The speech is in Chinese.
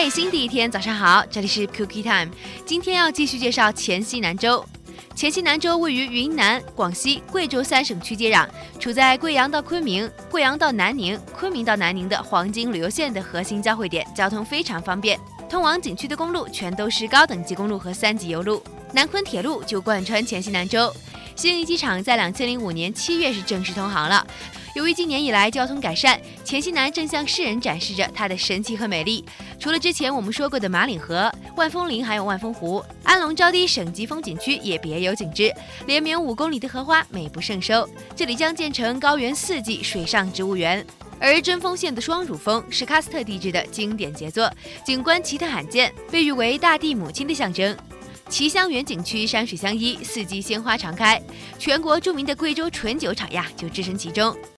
嘿，新的一天早上好，这里是 Cookie Time。今天要继续介绍黔西南州。黔西南州位于云南、广西、贵州三省区接壤，处在贵阳到昆明、贵阳到南宁、昆明到南宁的黄金旅游线的核心交汇点，交通非常方便。通往景区的公路全都是高等级公路和3级油路，南昆铁路就贯穿黔西南州。兴义机场在2005年7月是正式通航了。由于今年以来交通改善，黔西南正向世人展示着它的神奇和美丽。除了之前我们说过的马岭河、万峰林还有万峰湖，安龙招堤省级风景区也别有景致，连绵5公里的荷花美不胜收。这里将建成高原4季水上植物园。而贞丰县的双乳峰是喀斯特地质的经典杰作，景观奇特罕见，被誉为大地母亲的象征。奇香园景区山水相依，4季鲜花常开，全国著名的贵州醇酒厂呀就置身其中。